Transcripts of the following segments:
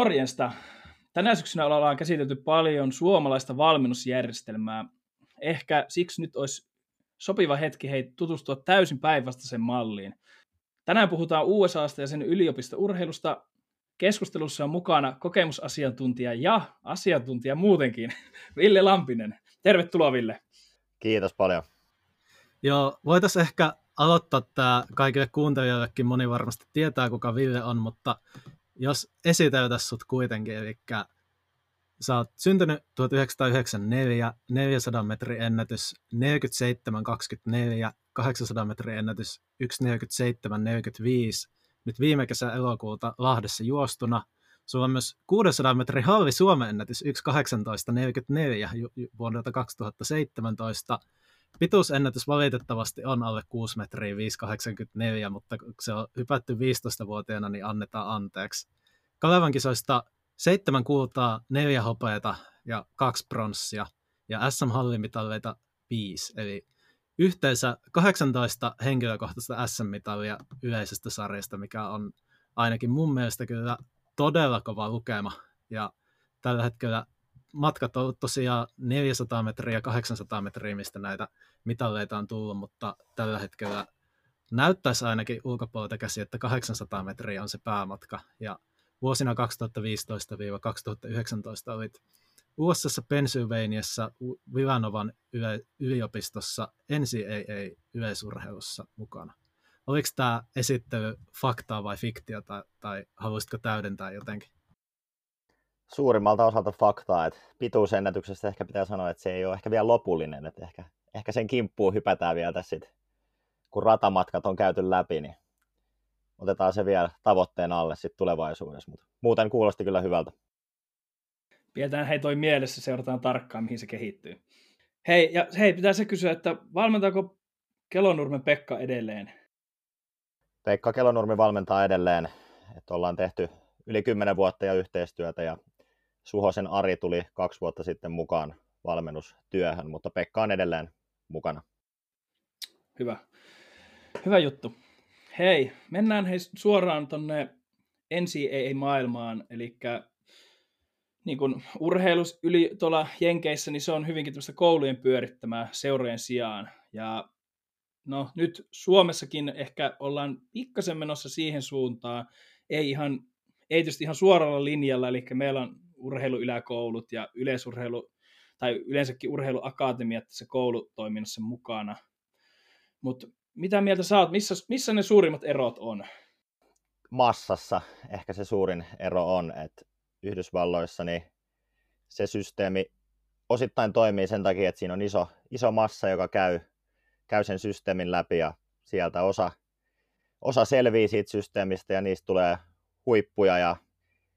Morjesta. Tänä syksynä ollaan käsitelty paljon suomalaista valmennusjärjestelmää. Ehkä siksi nyt olisi sopiva hetki tutustua täysin päinvastaiseen malliin. Tänään puhutaan USAsta ja sen yliopistourheilusta. Keskustelussa on mukana kokemusasiantuntija ja asiantuntija muutenkin, Ville Lampinen. Tervetuloa, Ville. Kiitos paljon. Joo, voitaisiin ehkä aloittaa tämä kaikille kuuntelijoillekin. Moni varmasti tietää, kuka Ville on, mutta jos esiteltäisiin sut kuitenkin, eli sä oot syntynyt 1994, 400 metrin ennätys 47,24, 800 metrin ennätys 1,47,45, nyt viime kesän elokuuta Lahdessa juostuna. Sulla on myös 600 metrin halli Suomen ennätys 1,18,44 vuodelta 2017. Pituusennätys valitettavasti on alle 6 metriä 5,84, mutta kun se on hypätty 15-vuotiaana, niin annetaan anteeksi. Kalevan kisoista 7 kultaa, 4 hopeata ja 2 pronssia ja SM-hallimitalleita 5, eli yhteensä 18 henkilökohtaista SM-mitalia yleisestä sarjasta, mikä on ainakin mun mielestä kyllä todella kova lukema. Ja tällä hetkellä matkat on ollut tosiaan 400 metriä ja 800 metriä, mistä näitä mitalleita on tullut, mutta tällä hetkellä näyttäisi ainakin ulkopuolelta käsi, että 800 metriä on se päämatka. Ja vuosina 2015-2019 olit USA:ssa Pennsylvaniassa Villanovan yliopistossa NCAA-yleisurheilussa mukana. Oliko tämä esittely faktaa vai fiktiota tai haluaisitko täydentää jotenkin? Suurimmalta osalta faktaa, että pituusennätyksestä ehkä pitää sanoa, että se ei ole ehkä vielä lopullinen, että ehkä sen kimppuun hypätään vielä tässä sitten, kun ratamatkat on käyty läpi, niin otetaan se vielä tavoitteen alle sitten tulevaisuudessa, mutta muuten kuulosti kyllä hyvältä. Pidetään toi mielessä, seurataan tarkkaan, mihin se kehittyy. Hei, pitää se kysyä, että valmentaako Kelonurmen Pekka edelleen? Pekka Kelonurmi valmentaa edelleen, että ollaan tehty yli 10 vuotta ja yhteistyötä ja Suhosen Ari tuli 2 vuotta sitten mukaan valmennustyöhön, mutta Pekka on edelleen mukana. Hyvä juttu. Hei, mennään suoraan tonne NCAA-maailmaan, eli niin kun urheilus tuolla Jenkeissä, niin se on hyvinkin tämmöistä koulujen pyörittämää seurojen sijaan. Ja no nyt Suomessakin ehkä ollaan pikkasen menossa siihen suuntaan, ei tietysti ihan suoralla linjalla, eli meillä on urheiluyläkoulut ja yleisurheilu, tai yleensäkin urheiluakatemiat tässä koulutoiminnassa mukana. Mutta mitä mieltä sä oot, missä ne suurimmat erot on? Massassa ehkä se suurin ero on, että Yhdysvalloissa niin se systeemi osittain toimii sen takia, että siinä on iso massa, joka käy sen systeemin läpi ja sieltä osa selviää siitä systeemistä ja niistä tulee huippuja ja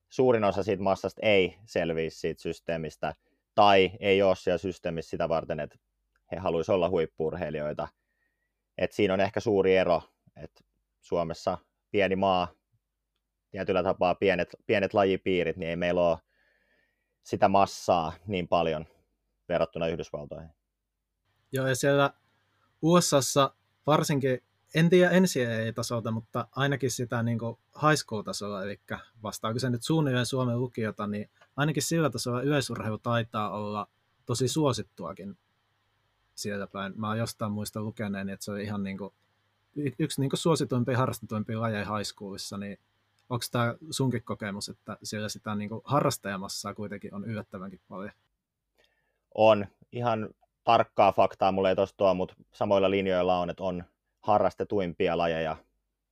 suurin osa siitä massasta ei selviä siitä systeemistä tai ei ole siellä systeemissä sitä varten, että he haluaisivat olla huippu-urheilijoita. Et siinä on ehkä suuri ero, että Suomessa pieni maa, tietyllä tapaa pienet lajipiirit, niin ei meillä ole sitä massaa niin paljon verrattuna Yhdysvaltoihin. Joo, ja siellä USAssa varsinkin, en tiedä NCAA-tasolta, mutta ainakin sitä niin kuin high school-tasolla, eli vastaako se nyt suunnilleen Suomen lukiota, niin ainakin sillä tasolla yleisurheilu taitaa olla tosi suosittuakin siellä päin. Mä jostain muista lukeneeni, että se on ihan niin kuin yksi niin kuin suosituimpia, harrastetuimpia lajeja high schoolissa, niin onko tämä sunkin kokemus, että siellä sitä niin kuin harrastajamassaa kuitenkin on yllättävänkin paljon? On. Ihan tarkkaa faktaa mulla ei tuossa tuo, mutta samoilla linjoilla on, että on harrastetuimpia lajeja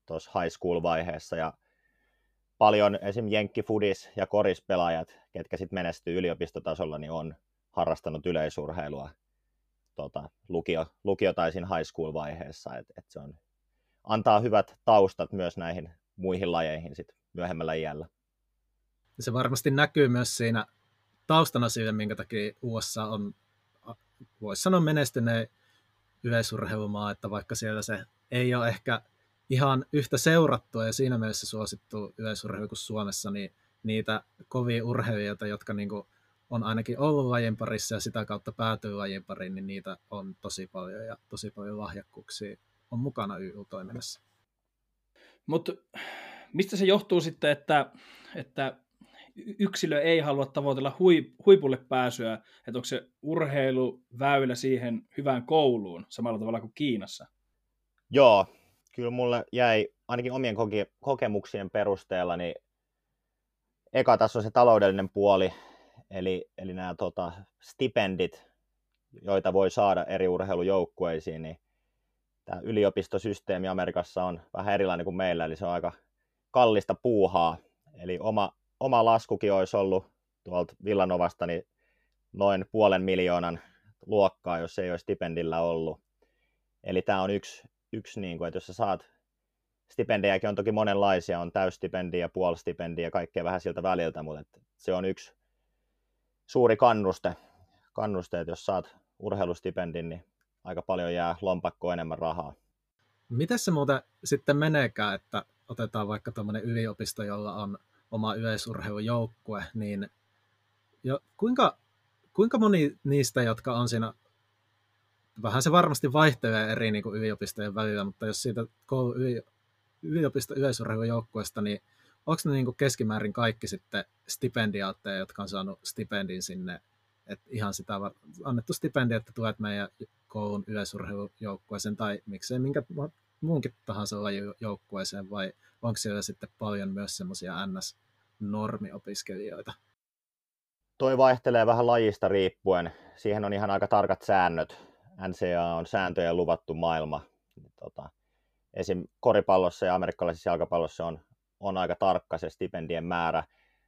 tuossa high school-vaiheessa. Ja paljon esimerkiksi jenkkifudis- ja korispelaajat, ketkä sitten menestyy yliopistotasolla, niin on harrastanut yleisurheilua lukio- tai siinä high school-vaiheessa. Et se on, antaa hyvät taustat myös näihin muihin lajeihin sit myöhemmällä iällä. Se varmasti näkyy myös siinä taustana sille, minkä takia USA on, voisi sanoa, menestyneen yleisurheilumaa, että vaikka siellä se ei ole ehkä ihan yhtä seurattua ja siinä mielessä suosittu yleisurheilu kuin Suomessa, niin niitä kovia urheilijoita, jotka niinku on ainakin ollut lajin parissa ja sitä kautta päätyy lajin pariin, niin niitä on tosi paljon ja tosi paljon lahjakkuuksia on mukana YU-toiminnassa. Mutta mistä se johtuu sitten, että yksilö ei halua tavoitella huipulle pääsyä, että onko se urheiluväylä siihen hyvään kouluun samalla tavalla kuin Kiinassa? Joo, kyllä mulle jäi ainakin omien kokemuksien perusteella, niin eka taso on se taloudellinen puoli, eli nämä stipendit, joita voi saada eri urheilujoukkueisiin, niin tämä yliopistosysteemi Amerikassa on vähän erilainen kuin meillä, eli se on aika kallista puuhaa, eli oma laskukin olisi ollut tuolta Villanovasta niin noin 500,000 luokkaa, jos ei olisi stipendillä ollut. Eli tämä on yksi niin kuin, että jos sä saat stipendejäkin, on toki monenlaisia, on täystipendiä, puolistipendiä, kaikkea vähän siltä väliltä, mutta se on yksi suuri kannuste, että jos saat urheilustipendin, niin aika paljon jää lompakkoon enemmän rahaa. Miten se muuten sitten meneekään, että otetaan vaikka tuommoinen yliopisto, jolla on oma yleisurheilujoukkue, niin kuinka moni niistä, jotka on siinä, vähän se varmasti vaihtelee eri niin kuin yliopistojen välillä, mutta jos siitä yliopisto yleisurheilujoukkueesta, niin onko ne niin kuin keskimäärin kaikki sitten stipendiaatteja, jotka on saanut stipendin sinne, että ihan sitä annettu stipendi, että tuet meidän koulun yleisurheilujoukkueeseen tai miksei minkä muunkin tahansa lajijoukkueeseen, vai onko siellä sitten paljon myös semmoisia NS-normiopiskelijoita? Toi vaihtelee vähän lajista riippuen. Siihen on ihan aika tarkat säännöt. NCAA on sääntöjen luvattu maailma. Esim. Koripallossa ja amerikkalaisessa jalkapallossa on aika tarkka se stipendien määrä.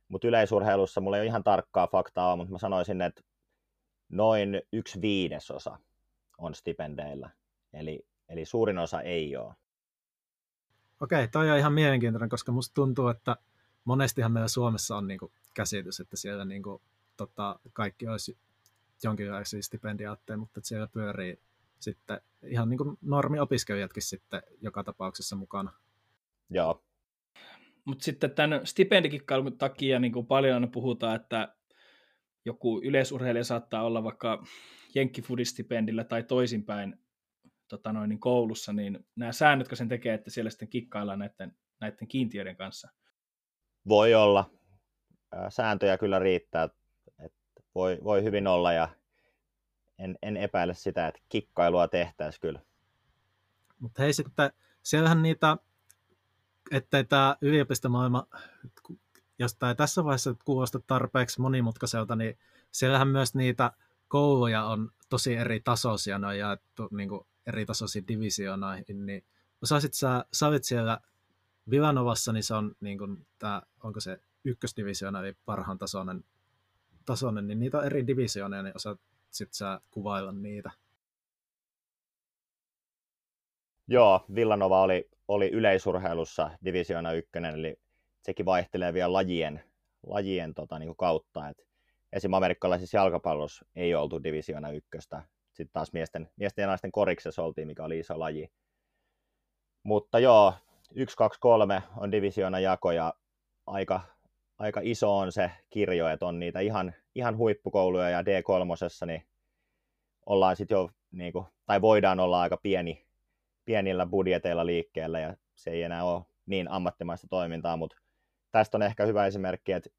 Mutta yleisurheilussa mulla ei ole ihan tarkkaa faktaa, mutta mä sanoisin, että noin 1/5 on stipendeillä. Eli suurin osa ei ole. Okei, toi on ihan mielenkiintoinen, koska musta tuntuu, että monestihan meillä Suomessa on niinku käsitys, että siellä niinku, kaikki olisi jonkinlaisia stipendiaatteja, mutta että siellä pyörii sitten ihan niinku normiopiskelijatkin sitten joka tapauksessa mukana. Joo. Mutta sitten tämän stipendikikkailun takia niinku paljon puhutaan, että joku yleisurheilija saattaa olla vaikka jenkkifudistipendillä tai toisinpäin niin koulussa, niin nämä säännöt, jotka sen tekee, että siellä sitten kikkaillaan näiden kiintiöiden kanssa? Voi olla. Sääntöjä kyllä riittää. Voi hyvin olla, ja en epäile sitä, että kikkailua tehtäisiin kyllä. Mutta hei sitten, siellähän niitä, ettei tämä yliopistomaailma, jos tämä tässä vaiheessa kuulosta tarpeeksi monimutkaiselta, niin siellähän myös niitä kouluja on tosi eri tasoisia, ne on jaettu niin kuin eri tasoisiin divisioonaihin, niin sä olit siellä Villanovassa, niin se on niin kuin tää, onko se ykkösdivisioona, eli parhaan tasoinen, niin niitä on eri divisiooneja, niin osaat sit sä kuvailla niitä. Joo, Villanova oli yleisurheilussa divisioona 1, eli sekin vaihtelee vielä lajien niin kuin kautta, että esimerkiksi amerikkalaisessa jalkapallossa ei oltu divisioona 1. Sitten taas miesten ja naisten koriksessa oltiin, mikä oli iso laji. Mutta joo, 1, 2, 3 on divisioonajako, ja aika iso on se kirjo, että on niitä ihan huippukouluja, ja D3:ssa niin ollaan sit jo, niin kuin, tai voidaan olla aika pienillä budjeteilla liikkeellä, ja se ei enää ole niin ammattimaista toimintaa, mutta tästä on ehkä hyvä esimerkki, että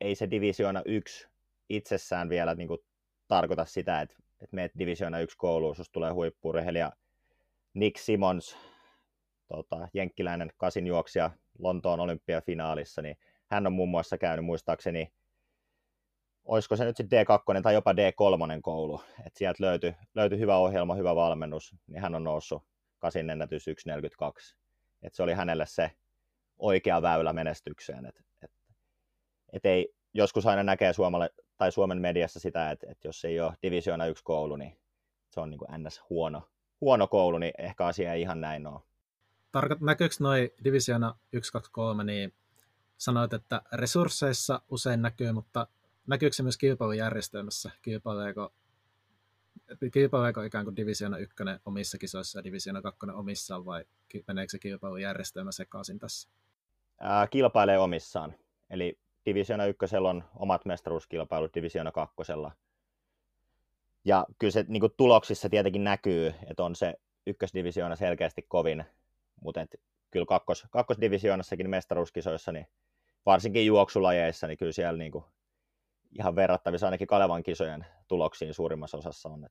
ei se divisioona 1 itsessään vielä niin kuin, tarkoita sitä, että meet divisioona 1 kouluun, susta tulee huippu-urheilija. Nick Simons, jenkkiläinen kasinjuoksija Lontoon olympiafinaalissa, niin hän on muun muassa käynyt muistaakseni, olisiko se nyt sitten D2 tai jopa D3 koulu, että sieltä löytyi hyvä ohjelma, hyvä valmennus, niin hän on noussut kasin ennätys 1.42, että se oli hänelle se oikea väylä menestykseen, että ei joskus aina näkee Suomen mediassa sitä, että jos ei ole divisioona 1 koulu, niin se on niin kuin ns. huono koulu, niin ehkä asia ei ihan näin ole. Näkyykö noi divisioona 1, 2, 3, niin sanoit, että resursseissa usein näkyy, mutta näkyykö se myös kilpailujärjestelmässä? Kilpaileeko ikään kuin divisioona 1 omissa kisoissa ja divisioona 2 omissaan, vai meneekö se kilpailujärjestelmä sekaisin tässä? Kilpailee omissaan, eli divisioona 1 on omat mestaruuskilpailut divisioona 2. Ja kyllä se niin kuin tuloksissa tietenkin näkyy, että on se ykkösdivisioona selkeästi kovin, mutta kyllä kakkosdivisioonassakin mestaruuskisoissa niin varsinkin juoksulajeissa, niin kyllä siellä niin kuin ihan verrattavissa ainakin Kalevan kisojen tuloksiin suurimmassa osassa on.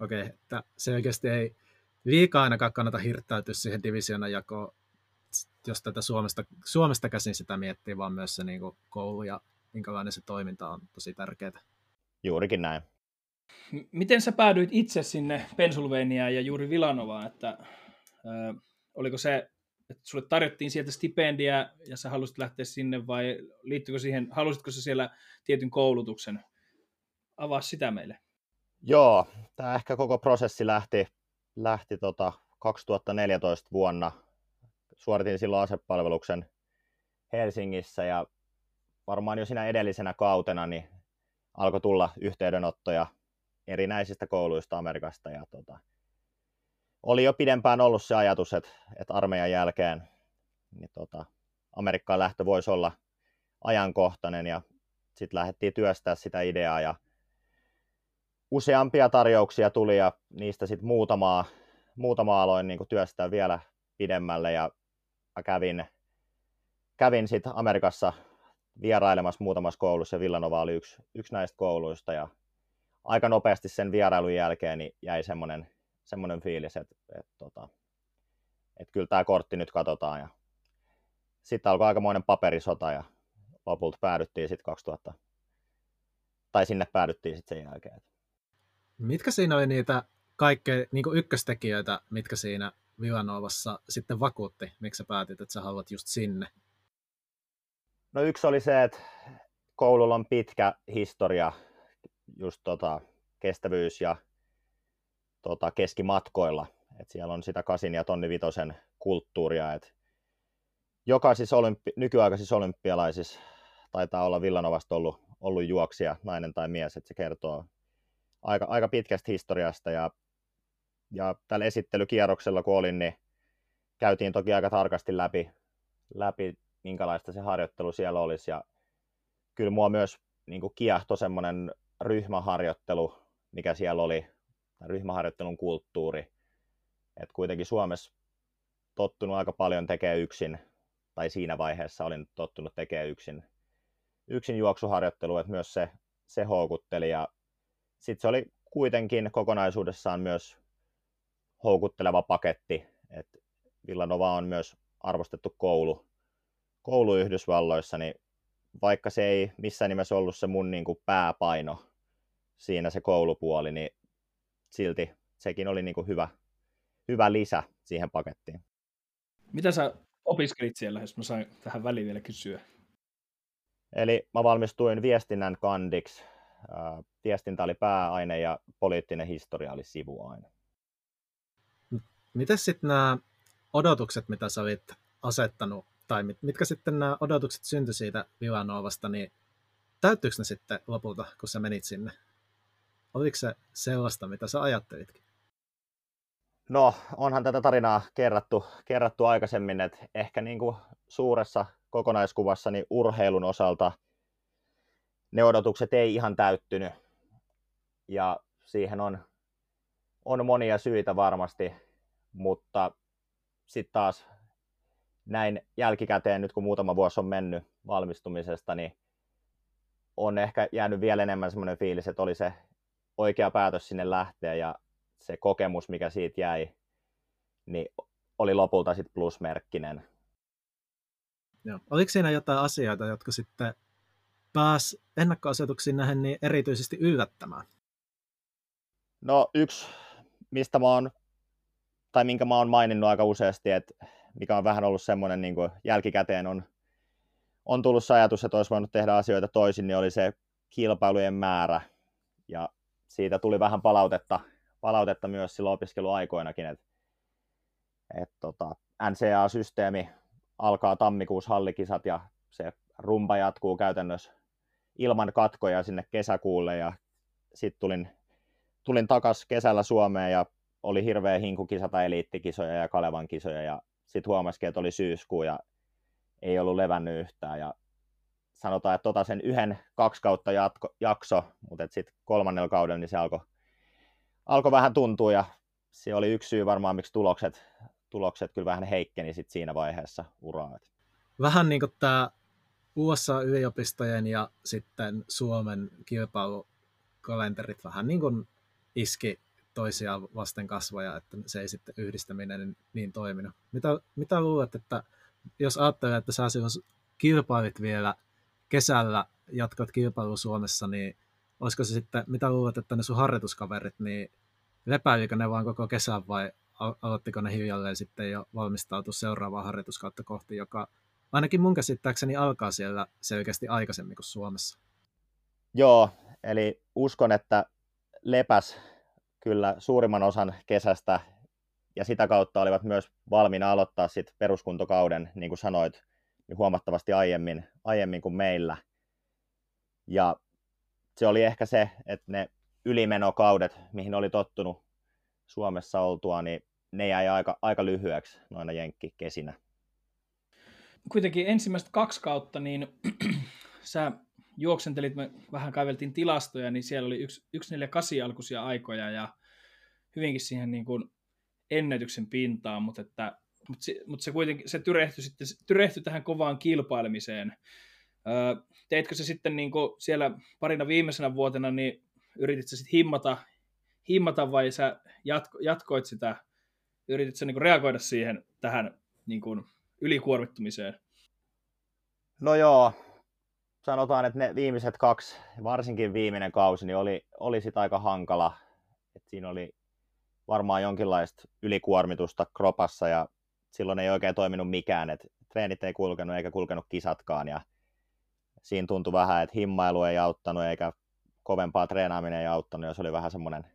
Okei, että se oikeasti ei liikaa ainakaan kannata hirttäytyä siihen divisioonan jakoon, jos tätä Suomesta käsin sitä miettii, vaan myös se niin kuin koulu ja minkälainen se toiminta on tosi tärkeää. Juurikin näin. Miten sä päädyit itse sinne Pennsylvaniaan ja juuri Villanovaan, että oliko se, että sulle tarjottiin sieltä stipendiä ja sä halusit lähteä sinne vai liittyykö siihen, halusitko sä siellä tietyn koulutuksen? Avaa sitä meille. Joo, tämä ehkä koko prosessi lähti 2014 vuonna. Suoritin silloin asepalveluksen Helsingissä ja varmaan jo siinä edellisenä kautena niin alkoi tulla yhteydenottoja erinäisistä kouluista Amerikasta ja oli jo pidempään ollut se ajatus, että armeijan jälkeen niin Amerikkaan lähtö voisi olla ajankohtainen ja sitten lähdettiin työstää sitä ideaa ja useampia tarjouksia tuli ja niistä sitten muutamaa aloin niin kuin työstää vielä pidemmälle ja kävin sitten Amerikassa vierailemassa muutamassa koulussa ja Villanova oli yksi näistä kouluista ja aika nopeasti sen vierailun jälkeen niin jäi semmoinen fiilis, että kyllä tämä kortti nyt katsotaan ja sitten alkoi aikamoinen paperisota ja lopulta päädyttiin sitten sinne päädyttiin sen jälkeen. Mitkä siinä oli niitä kaikkea niin kuin ykköstekijöitä, mitkä siinä Villanovassa sitten vakuutti, miksi sä päätit, että sä haluat just sinne? No yksi oli se, että koululla on pitkä historia just kestävyys ja keskimatkoilla. Et siellä on sitä 8 ja tonnivitosen kulttuuria. Et jokaisissa nykyaikaisissa olympialaisissa taitaa olla Villanovasta ollut juoksija, nainen tai mies. Et se kertoo aika pitkästä historiasta. Ja tällä esittelykierroksella kun olin, niin käytiin toki aika tarkasti läpi minkälaista se harjoittelu siellä olisi. Ja kyllä mua myös niin kuin kiehtoi semmoinen ryhmäharjoittelu, mikä siellä oli, ryhmäharjoittelun kulttuuri. Et kuitenkin Suomessa tottunut aika paljon tekemään yksin, tai siinä vaiheessa olin tottunut tekemään yksin juoksuharjoittelua, että myös se houkutteli. Ja sitten se oli kuitenkin kokonaisuudessaan myös houkutteleva paketti. Et Villanova on myös arvostettu koulu Yhdysvalloissa, niin vaikka se ei missään nimessä ollut se mun niin kuin pääpaino siinä se koulupuoli, niin silti sekin oli niin kuin hyvä lisä siihen pakettiin. Mitä sä opiskelit siellä, jos mä sain tähän väliin vielä kysyä? Eli mä valmistuin viestinnän kandiksi. Viestintä oli pääaine ja poliittinen historia oli sivuaine. Mitäs sitten nämä odotukset, mitä sä olit asettanut, tai mitkä sitten nämä odotukset syntyi siitä Villanovasta, niin täyttyykö ne sitten lopulta, kun sä menit sinne? Oliko se sellaista, mitä sä ajattelitkin? No, onhan tätä tarinaa kerrattu aikaisemmin, että ehkä niin kuin suuressa kokonaiskuvassa niin urheilun osalta ne odotukset ei ihan täyttynyt. Ja siihen on monia syitä varmasti, mutta sitten taas näin jälkikäteen, nyt kun muutama vuosi on mennyt valmistumisesta, niin on ehkä jäänyt vielä enemmän semmoinen fiilis, että oli se oikea päätös sinne lähteä ja se kokemus, mikä siitä jäi, niin oli lopulta sitten plusmerkkinen. Joo. Oliko siinä jotain asioita, jotka sitten pääsi ennakkoasetuksiin nähden niin erityisesti yllättämään? No yksi, minkä mä oon maininnut aika useasti, että mikä on vähän ollut semmoinen, niin kuin jälkikäteen on tullut se ajatus, että olisi voinut tehdä asioita toisin, niin oli se kilpailujen määrä. Ja siitä tuli vähän palautetta myös silloin opiskeluaikoinakin, että NCAA-systeemi alkaa tammikuussa hallikisat ja se rumba jatkuu käytännössä ilman katkoja sinne kesäkuulle. Ja sitten tulin takaisin kesällä Suomeen ja oli hirveä hinku kisata eliittikisoja ja Kalevan kisoja ja sitten huomasikin, että oli syyskuu ja ei ollut levännyt yhtään. Ja sanotaan, että sen 1-2 kautta jakso, mutta sitten 3. kaudella niin se alkoi vähän tuntua. Ja se oli yksi syy varmaan, miksi tulokset kyllä vähän heikkeni sit siinä vaiheessa uraa. vähän niin kuin tämä USA-yliopistojen ja sitten Suomen kilpailukalenterit vähän niin kuin iski toisiaan vasten kasvoja, että se ei sitten yhdistäminen niin toiminut. Mitä luulet, että jos ajattelee, että sä silloin kilpailit vielä kesällä, jatkat kilpailu Suomessa, niin olisiko se sitten, mitä luulet, että ne sun harjoituskaverit, niin lepäilikö ne vaan koko kesän vai aloittiko ne hiljalleen sitten jo valmistautua seuraavaa harjoituskautta kohti, joka ainakin mun käsittääkseni alkaa siellä selkeästi aikaisemmin kuin Suomessa. Joo, eli uskon, että lepäs kyllä suurimman osan kesästä ja sitä kautta olivat myös valmiina aloittaa sit peruskuntokauden, niin kuin sanoit, niin huomattavasti aiemmin kuin meillä. Ja se oli ehkä se, että ne ylimenokaudet, mihin oli tottunut Suomessa oltua, niin ne jäi aika lyhyeksi noina jenkkikesinä. Kuitenkin ensimmäistä 2 kautta, niin sä juoksentelit, me vähän kaiveltiin tilastoja, niin siellä oli 1.48 alkuisia aikoja ja hyvinkin siihen niin kuin ennätyksen pintaan, mutta se kuitenkin se tyrehtyi tähän kovaan kilpailemiseen. Teitkö se sitten niin kuin siellä parina viimeisenä vuotena, niin yritit sä sitten himmata vai sä jatkoit sitä, yritit sä niin kuin reagoida siihen tähän niin kuin ylikuormittumiseen? No joo, sanotaan, että ne viimeiset 2, varsinkin viimeinen kausi, niin oli sit aika hankala. Et siinä oli varmaan jonkinlaista ylikuormitusta kropassa ja silloin ei oikein toiminut mikään. Et treenit ei kulkenut eikä kulkenut kisatkaan ja siinä tuntui vähän, että himmailu ei auttanut eikä kovempaa treenaaminen ei auttanut ja se oli vähän semmoinen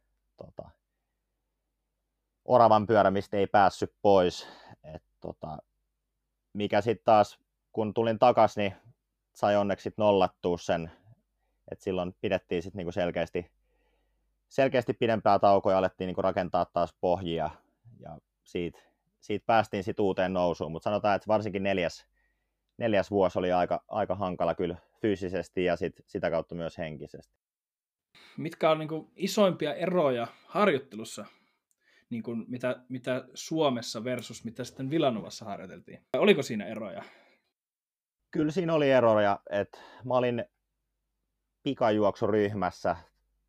oravan pyörä, mistä ei päässyt pois. Et, mikä sitten taas, kun tulin takaisin, niin sai onneksi nollattua sen, että silloin pidettiin sit niinku selkeästi pidempää taukoa ja alettiin niinku rakentaa taas pohjia ja siitä päästiin sit uuteen nousuun, mutta sanotaan, että varsinkin neljäs vuosi oli aika hankala kyllä fyysisesti ja sitä kautta myös henkisesti. Mitkä on niinku isoimpia eroja harjoittelussa? Niin kuin mitä Suomessa versus mitä sitten Villanovassa harjoiteltiin. Oliko siinä eroja? Kyllä siinä oli eroja. Et mä olin pikajuoksuryhmässä.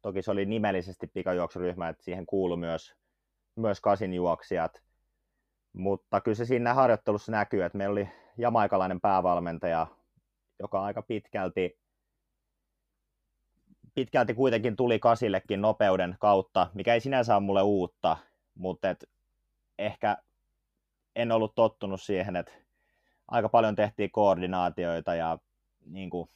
Toki se oli nimellisesti pikajuoksuryhmä, että siihen kuului myös kasinjuoksijat. Mutta kyllä se siinä harjoittelussa näkyy, että meillä oli jamaikalainen päävalmentaja, joka aika pitkälti kuitenkin tuli kasillekin nopeuden kautta, mikä ei sinänsä ole mulle uutta. Mutta ehkä en ollut tottunut siihen, että aika paljon tehtiin koordinaatioita ja niin kuin,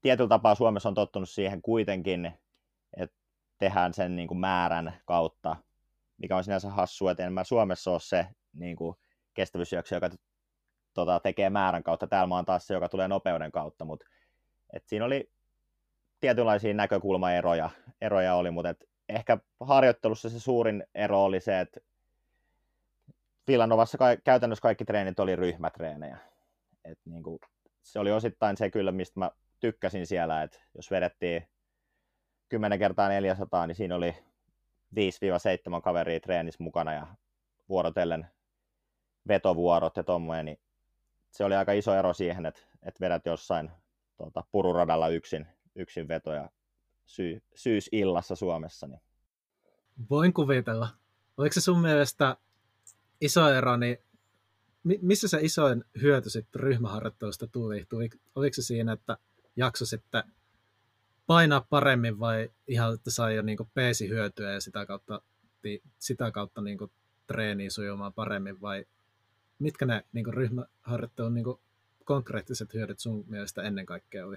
tietyllä tapaa Suomessa on tottunut siihen kuitenkin, että tehdään sen niin kuin määrän kautta, mikä on sinänsä hassua, että en mä Suomessa ole se niin kuin kestävyysjuoksija, joka tekee määrän kautta. Täällä mä oon taas se, joka tulee nopeuden kautta, mutta siinä oli tietynlaisia näkökulmaeroja, mutta ehkä harjoittelussa se suurin ero oli se, että Villanovassa käytännössä kaikki treenit oli ryhmätreenejä. Et niin kuin, se oli osittain se kyllä, mistä mä tykkäsin siellä, että jos vedettiin 10x400, niin siinä oli 5-7 kaveria treenissä mukana ja vuorotellen vetovuorot ja tommoja, niin se oli aika iso ero siihen, että vedät jossain pururadalla yksin vetoja syysillassa Suomessa. Niin. Voin kuvitella. Oliko se sun mielestä iso ero, niin missä se isoin hyöty sitten ryhmäharjoittelusta tuli? Oliko se siinä, että jakso sitten painaa paremmin vai ihan, että sai jo niinku peesi hyötyä ja sitä kautta niinku treeniä sujumaan paremmin vai mitkä ne niinku ryhmäharjoittelun niinku konkreettiset hyödyt sun mielestä ennen kaikkea oli?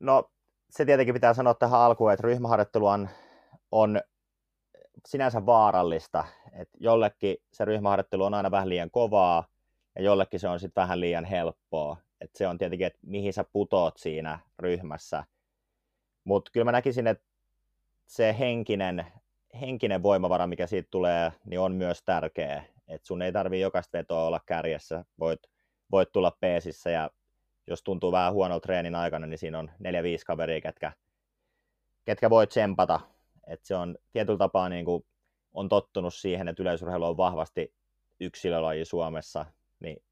No, se tietenkin pitää sanoa tähän alkuun, että ryhmäharjoittelu on sinänsä vaarallista. Että jollekin se ryhmäharjoittelu on aina vähän liian kovaa ja jollekin se on sitten vähän liian helppoa. Että se on tietenkin, että mihin sä putoot siinä ryhmässä. Mutta kyllä mä näkisin, että se henkinen voimavara, mikä siitä tulee, niin on myös tärkeä. Että sun ei tarvitse jokaista vetoa olla kärjessä. Voit tulla peesissä ja jos tuntuu vähän huonolta treenin aikana, niin siinä on 4-5 kaveria, ketkä voi tsempata. Et se on tietyllä tapaa niin kuin on tottunut siihen, että yleisurheilu on vahvasti yksilölaji Suomessa. Niin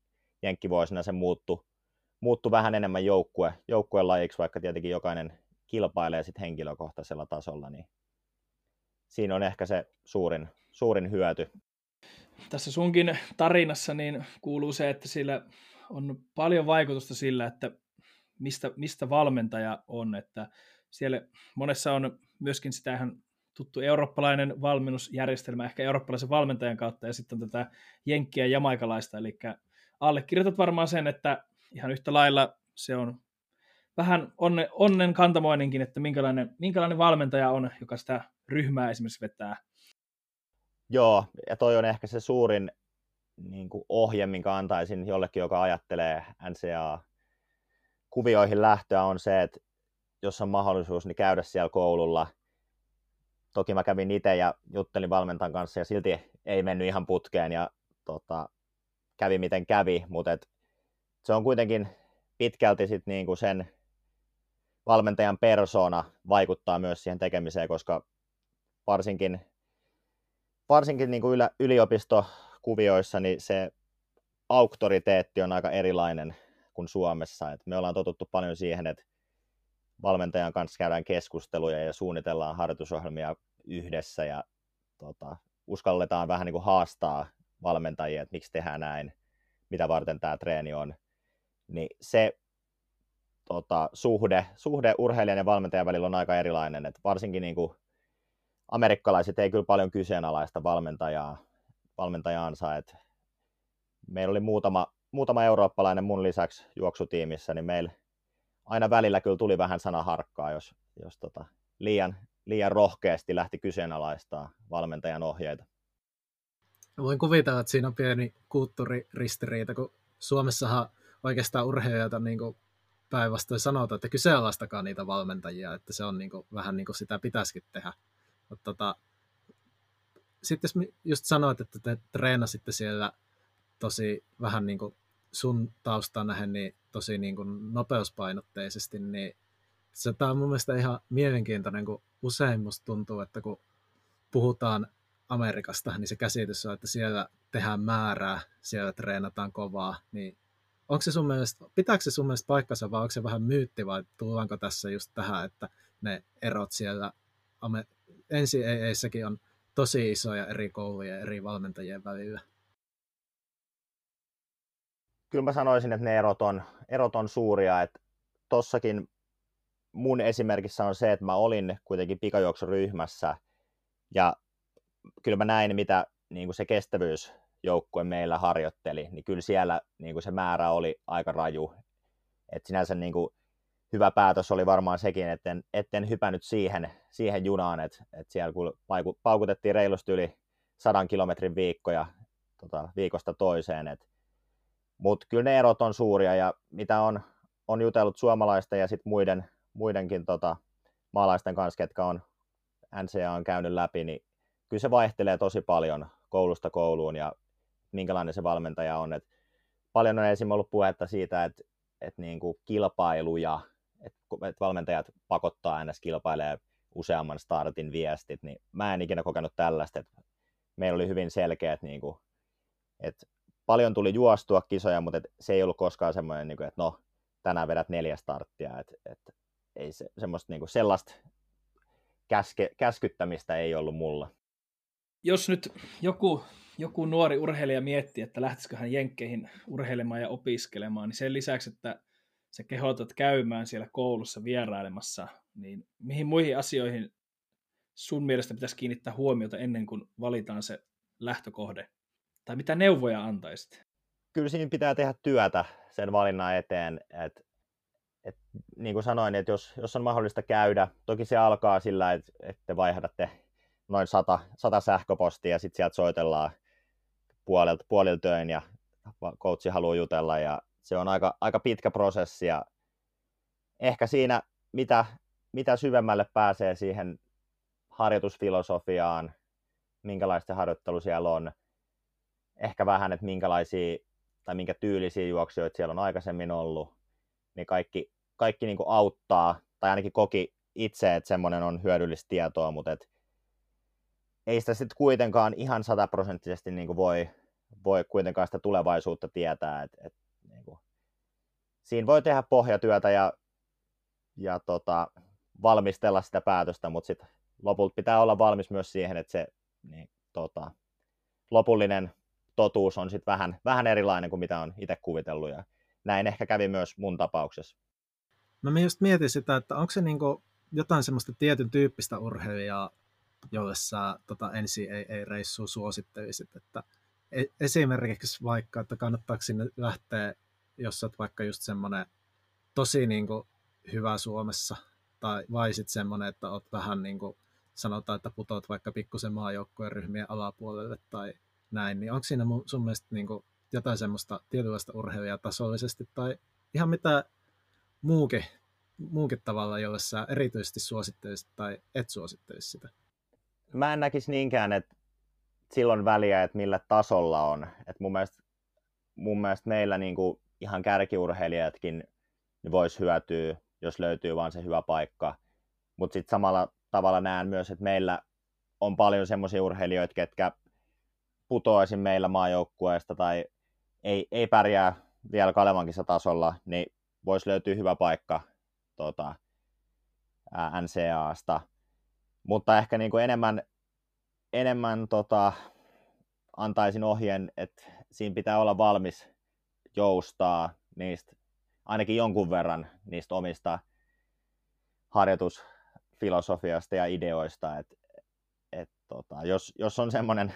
jenkkivuosina se muuttui vähän enemmän joukkueen lajiksi, vaikka tietenkin jokainen kilpailee sit henkilökohtaisella tasolla, niin siinä on ehkä se suurin hyöty. Tässä sunkin tarinassa niin kuuluu se, että sillä on paljon vaikutusta sillä, että mistä valmentaja on, että siellä monessa on myöskin sitä ihan tuttu eurooppalainen valmennusjärjestelmä, ehkä eurooppalaisen valmentajan kautta, ja sitten on tätä jenkkiä ja jamaikalaista, eli allekirjoitat varmaan sen, että ihan yhtä lailla se on vähän onnen kantamoinenkin, että minkälainen valmentaja on, joka sitä ryhmää esimerkiksi vetää. Joo, ja toi on ehkä se suurin niin kuin ohje, minkä antaisin jollekin, joka ajattelee NCAA-kuvioihin lähtöä, on se, että jos on mahdollisuus, niin käydä siellä koululla. Toki mä kävin itse ja juttelin valmentajan kanssa ja silti ei mennyt ihan putkeen ja kävi miten kävi, mutta se on kuitenkin pitkälti sit niinku sen valmentajan persoona vaikuttaa myös siihen tekemiseen, koska varsinkin niinku yliopistokuvioissa niin se auktoriteetti on aika erilainen kuin Suomessa. Et me ollaan totuttu paljon siihen, että valmentajan kanssa käydään keskusteluja ja suunnitellaan harjoitusohjelmia yhdessä ja uskalletaan vähän niin kuin haastaa valmentajia, että miksi tehdään näin, mitä varten tämä treeni on. Niin se suhde urheilijan ja valmentajan välillä on aika erilainen. Et varsinkin niin kuin amerikkalaiset ei kyllä paljon kyseenalaista valmentajaansa. Et meillä oli muutama eurooppalainen mun lisäksi juoksutiimissä, niin meillä aina välillä kyllä tuli vähän sanaharkkaa, jos liian rohkeasti lähti kyseenalaistaa valmentajan ohjeita. Voin kuvitella, että siinä on pieni kulttuuriristiriita, kun Suomessahan oikeastaan urheilijoita niin päinvastoin sanotaan, että kyseenalaistakaa niitä valmentajia, että se on niin kuin, vähän niin kuin sitä pitäisikin tehdä. Mutta sitten jos just sanoit, että te treenasitte siellä tosi vähän niin kuin sun taustaan nähden niin tosi niin kuin nopeuspainotteisesti, niin se on mun mielestä ihan mielenkiintoinen, kun usein musta tuntuu, että kun puhutaan Amerikasta, niin se käsitys on, että siellä tehdään määrää, siellä treenataan kovaa, niin onko se sun mielestä, pitääkö se sun mielestä paikkansa vai onko se vähän myytti vai tullaanko tässä just tähän, että ne erot siellä NCAA:ssäkin on tosi isoja eri koulujen ja eri valmentajien välillä? Kyllä mä sanoisin, että ne erot on suuria, että tossakin mun esimerkissä on se, että mä olin kuitenkin pikajuoksuryhmässä ja kyllä mä näin, mitä niin kuin se kestävyysjoukkue meillä harjoitteli, niin kyllä siellä niin kuin se määrä oli aika raju. Et sinänsä niin kuin hyvä päätös oli varmaan sekin, etten hypännyt siihen junaan, että siellä kun paukutettiin reilusti yli 100 kilometrin viikkoja viikosta toiseen, mutta kyllä ne erot on suuria ja mitä on jutellut suomalaisten ja sit muidenkin maalaisten kanssa, ketkä on NCAA:n käynyt läpi, niin kyllä se vaihtelee tosi paljon koulusta kouluun ja minkälainen se valmentaja on. Et paljon on esimerkiksi ollut puhetta siitä, että niinku kilpailuja, että valmentajat pakottaa aina kilpailemaan useamman startin viestit, niin mä en ikinä kokenut tällaista. Et meillä oli hyvin selkeät, niinku, että paljon tuli juostua kisoja, mutta se ei ollut koskaan semmoinen, että no, tänään vedät 4 starttia. Että ei sellaista käskyttämistä ei ollut mulla. Jos nyt joku nuori urheilija miettii, että lähtisikö hän jenkkeihin urheilemaan ja opiskelemaan, niin sen lisäksi, että sä kehotat käymään siellä koulussa vierailemassa, niin mihin muihin asioihin sun mielestä pitäisi kiinnittää huomiota ennen kuin valitaan se lähtökohde? Tai mitä neuvoja antaisit? Kyllä siinä pitää tehdä työtä sen valinnan eteen. Niin kuin sanoin, että jos on mahdollista käydä, toki se alkaa sillä, että te vaihdatte noin 100 sähköpostia ja sitten sieltä soitellaan puoliltöin ja coachi haluaa jutella. Ja se on aika pitkä prosessi ja ehkä siinä, mitä syvemmälle pääsee siihen harjoitusfilosofiaan, minkälaista harjoittelu siellä on, ehkä vähän, että minkälaisia tai minkä tyylisiä juoksijoita siellä on aikaisemmin ollut, niin kaikki niin kuin auttaa, tai ainakin koki itse, että semmoinen on hyödyllistä tietoa, mutta ei sitä sitten kuitenkaan ihan 100% niin kuin voi kuitenkaan sitä tulevaisuutta tietää, että siinä voi tehdä pohjatyötä ja valmistella sitä päätöstä, mutta sitten lopulta pitää olla valmis myös siihen, että se lopullinen totuus on sitten vähän erilainen kuin mitä on itse kuvitellut, ja näin ehkä kävi myös mun tapauksessa. Mä just mietin sitä, että onko se niinku jotain semmoista tietyn tyyppistä urheilijaa, jolle sä NCAA-reissua suosittelisit, että esimerkiksi vaikka, että kannattaako sinne lähteä, jos sä oot vaikka just semmoinen tosi niinku hyvä Suomessa, tai vai sitten semmoinen, että oot vähän niinku, sanotaan, että putoat vaikka pikkusen maajoukkueen ryhmien alapuolelle tai näin, niin onko siinä sun mielestä niinku jotain semmoista tietynlaista urheilijaa tasollisesti tai ihan mitä muunkin tavalla, jolle sä erityisesti suosittelisit tai et suosittelisi sitä? Mä en näkisi niinkään, että silloin väliä, että millä tasolla on. Et mun mielestä meillä niinku ihan kärkiurheilijatkin voisi hyötyä, jos löytyy vaan se hyvä paikka. Mutta sitten samalla tavalla näen myös, että meillä on paljon semmoisia urheilijoita, ketkä putoaisin meillä maajoukkueesta tai ei pärjää vielä Kalevankissa tasolla, niin voisi löytyä hyvä paikka NCAAsta. Mutta ehkä niinku enemmän antaisin ohjeen, että siinä pitää olla valmis joustaa niistä, ainakin jonkun verran niistä omista harjoitusfilosofiasta ja ideoista. Jos on semmoinen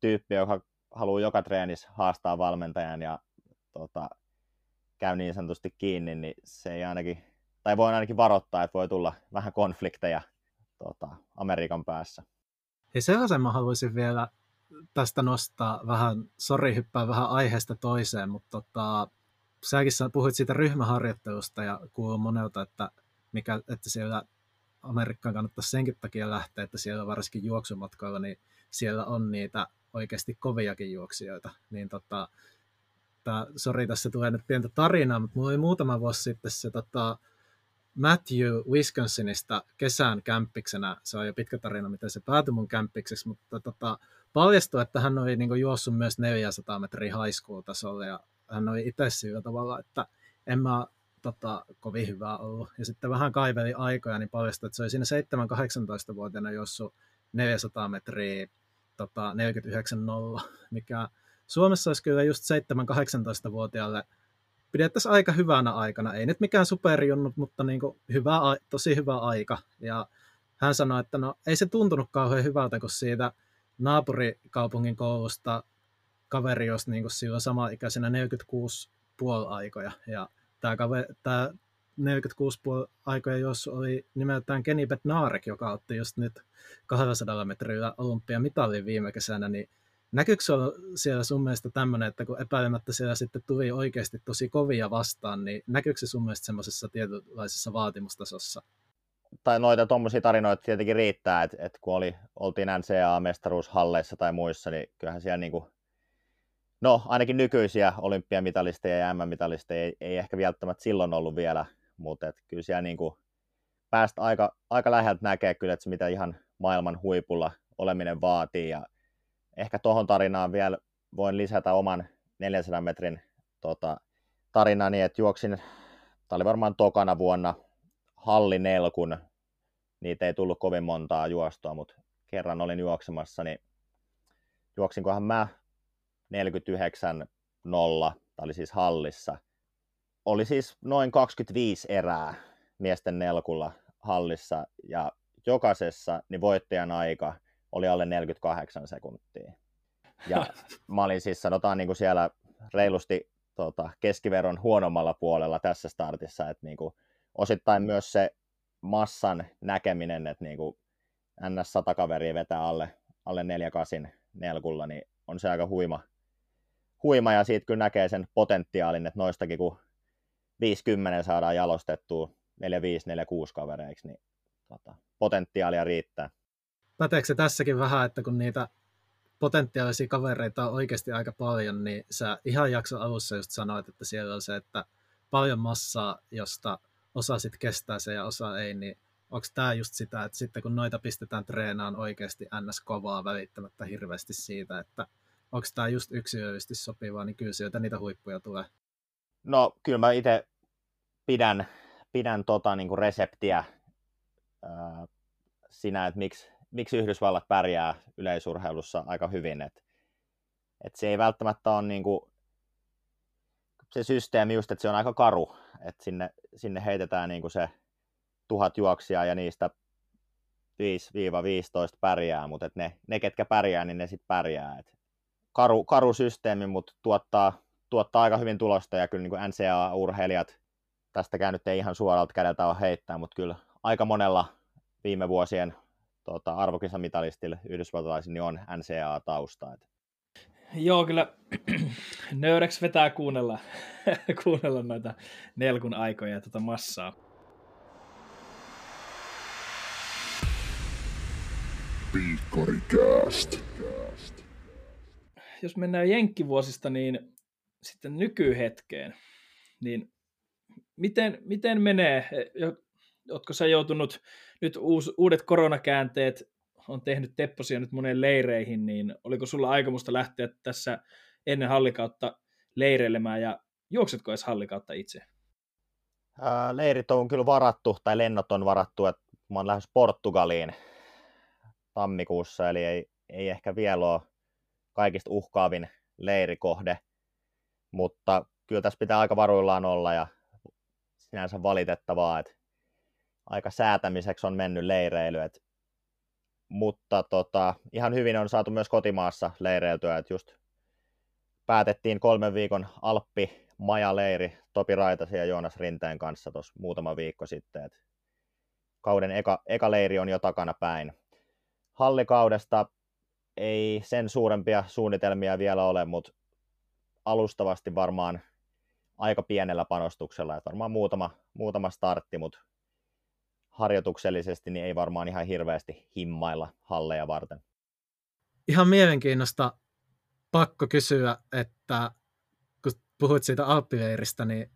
tyyppi, joka haluaa joka treenissä haastaa valmentajan ja käy niin sanotusti kiinni, niin se ei ainakin, tai voin ainakin varoittaa, että voi tulla vähän konflikteja Amerikan päässä. Hei, sellaisen mä haluaisin vielä tästä nostaa vähän, hyppää vähän aiheesta toiseen, mutta säkin puhuit siitä ryhmäharjoittelusta ja kuuluu monelta, että siellä Amerikkaan kannattaisi senkin takia lähteä, että siellä varsinkin juoksumatkoilla, niin siellä on niitä oikeasti koviakin juoksijoita. Niin tässä tulee nyt pientä tarinaa, mutta mulla oli muutama vuosi sitten se Matthew Wisconsinista kesän kämppiksenä. Se on jo pitkä tarina, miten se päätyi mun kämppikseksi, mutta paljastui, että hän oli niinku juossut myös 400 metriä high school-tasolla ja hän oli itse sillä tavalla, että en mä kovin hyvää ollut. Ja sitten vähän kaiveli aikoja, niin paljastui, että se oli siinä 7-18-vuotiaana juossut 400 metriä 49.0, mikä Suomessa olisi kyllä just 7-18-vuotiaalle pidettäisiin aika hyvänä aikana. Ei nyt mikään superjunnut, mutta niin kuin hyvä, tosi hyvä aika. Ja hän sanoi, että no ei se tuntunut kauhean hyvältä, kun siitä naapurikaupungin koulusta kaveri jos niin kuin silloin samaikäisenä 46,5-aikoja. Ja tämä 46,5-aikoja jos oli nimeltään Kenny Bednarek, joka otti just nyt 200 metrillä olympiamitalin viime kesänä, niin näkyykö siellä sun mielestä tämmöinen, että kun epäilemättä siellä sitten tuli oikeasti tosi kovia vastaan, niin näkyykö se sun mielestä semmoisessa tietynlaisessa vaatimustasossa? Tai noita tuommoisia tarinoita tietenkin riittää, että kun oltiin NCAA-mestaruushalleissa tai muissa, niin kyllähän siellä niinku, no ainakin nykyisiä olympiamitalisteja ja MM-mitalisteja ei ehkä välttämättä silloin ollut vielä, mutta kyllä siellä niinku päästä aika läheltä näkee kyllä, että se mitä ihan maailman huipulla oleminen vaatii. Ja ehkä tuohon tarinaan vielä voin lisätä oman 400 metrin tarinani, että juoksin, tämä oli varmaan tokana vuonna, hallinelkun. Niitä ei tullut kovin montaa juostoa, mutta kerran olin juoksemassa, niin juoksinkohan mä 49.0, tämä oli siis hallissa. Oli siis noin 25 erää miesten nelkulla hallissa ja jokaisessa niin voittajan aika oli alle 48 sekuntia. Ja mä olin siis sanotaan niin kuin siellä reilusti keskiveron huonommalla puolella tässä startissa, että niin kuin osittain myös se massan näkeminen, että niin kuin NS100 kaveri vetää alle 48 nelkulla, niin on se aika huima ja siitä kyllä näkee sen potentiaalin, että noistakin kun 50 saadaan jalostettua 4-5-4-6 kavereiksi, niin potentiaalia riittää. Päteekö se tässäkin vähän, että kun niitä potentiaalisia kavereita on oikeasti aika paljon, niin sä ihan jakson alussa just sanoit, että siellä on se, että paljon massaa, josta osa sitten kestää se ja osa ei, niin onko tämä just sitä, että sitten kun noita pistetään treenaan oikeasti ns. Kovaa välittämättä hirveästi siitä, että onko tämä just yksilöllisesti sopivaa, niin kyllä sieltä niitä huippuja tulee. No kyllä mä itse pidän niin kuin reseptiä sinä, että miksi Yhdysvallat pärjää yleisurheilussa aika hyvin, että se ei välttämättä ole niin kuin se systeemi just, että se on aika karu, että sinne heitetään niin kuin se 1000 juoksijaa ja niistä 5-15 pärjää, mutta että ne ketkä pärjää, niin ne sitten pärjää. Et karu systeemi, mutta tuottaa aika hyvin tulosta, ja kyllä niin kuin NCAA-urheilijat, tästäkään nyt ei ihan suoralta kädeltä ole heittää, mutta kyllä aika monella viime vuosien arvokisamitalistil yhdysvaltalaisilla niin on NCAA-taustaa. Joo, kyllä nöyräksi vetää kuunnella näitä nelkun aikoja ja tuota massaa. Piikkarikääst. Jos mennään jenkkivuosista, niin sitten nykyhetkeen, niin miten menee? Ootko sä joutunut, nyt uudet koronakäänteet on tehnyt tepposia nyt moneen leireihin, niin oliko sulla aikomusta lähteä tässä ennen hallikautta leireilemään, ja juoksetko edes hallikautta itse? Leirit on kyllä varattu, tai lennot on varattu, että mä oon lähes Portugaliin tammikuussa, eli ei ehkä vielä ole kaikista uhkaavin leirikohde, mutta kyllä tässä pitää aika varuillaan olla, ja sinänsä valitettavaa, että aika säätämiseksi on mennyt leireily, mutta ihan hyvin on saatu myös kotimaassa leireiltyä, että just päätettiin 3 viikon Alppi Maja leiri Topi Raitasen ja Joonas Rinteen kanssa tuossa muutama viikko sitten, että kauden eka leiri on jo takana päin. Hallikaudesta ei sen suurempia suunnitelmia vielä ole, mutta alustavasti varmaan aika pienellä panostuksella, että varmaan muutama startti, mutta harjoituksellisesti niin ei varmaan ihan hirveästi himmailla halleja varten. Ihan mielenkiinnosta pakko kysyä, että kun puhuit siitä alppileiristä, niin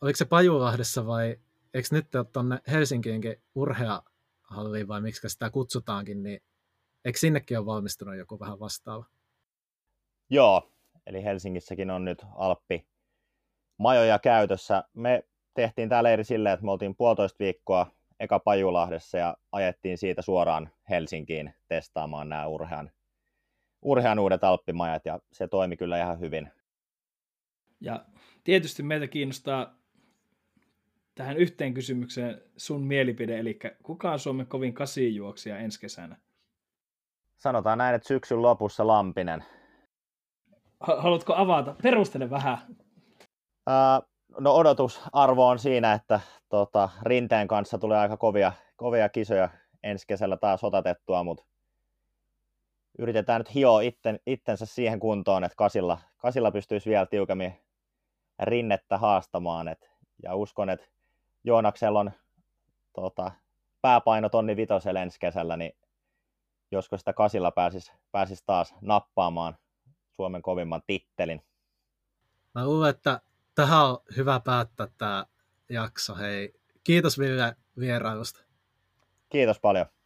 oliko se Pajulahdessa vai eikö nyt ole tuonne Helsinkiinkin urheahalliin vai miksi sitä kutsutaankin, niin eikö sinnekin ole valmistunut joku vähän vastaava? Joo, eli Helsingissäkin on nyt Alppi Majoja käytössä. Me tehtiin tää leiri silleen, että me oltiin 1,5 viikkoa eka Pajulahdessa ja ajettiin siitä suoraan Helsinkiin testaamaan nämä urhean uudet alppimajat, ja se toimi kyllä ihan hyvin. Ja tietysti meitä kiinnostaa tähän yhteen kysymykseen sun mielipide, eli kuka on Suomen kovin kasijuoksija ensi kesänä? Sanotaan näin, että syksyn lopussa Lampinen. Haluatko avata? Perustele vähän. No odotusarvo on siinä, että Rinteen kanssa tulee aika kovia kisoja ensi kesällä taas otatettua, mutta yritetään nyt hioa itsensä siihen kuntoon, että kasilla pystyisi vielä tiukemmin Rinnettä haastamaan. Ja uskon, että Joonaksella on pääpaino 1,5 tonnia ensi kesällä, niin josko sitä kasilla pääsisi taas nappaamaan Suomen kovimman tittelin. Mä luulen, että tähän on hyvä päättää tämä jakso. Hei, kiitos Ville vierailusta. Kiitos paljon.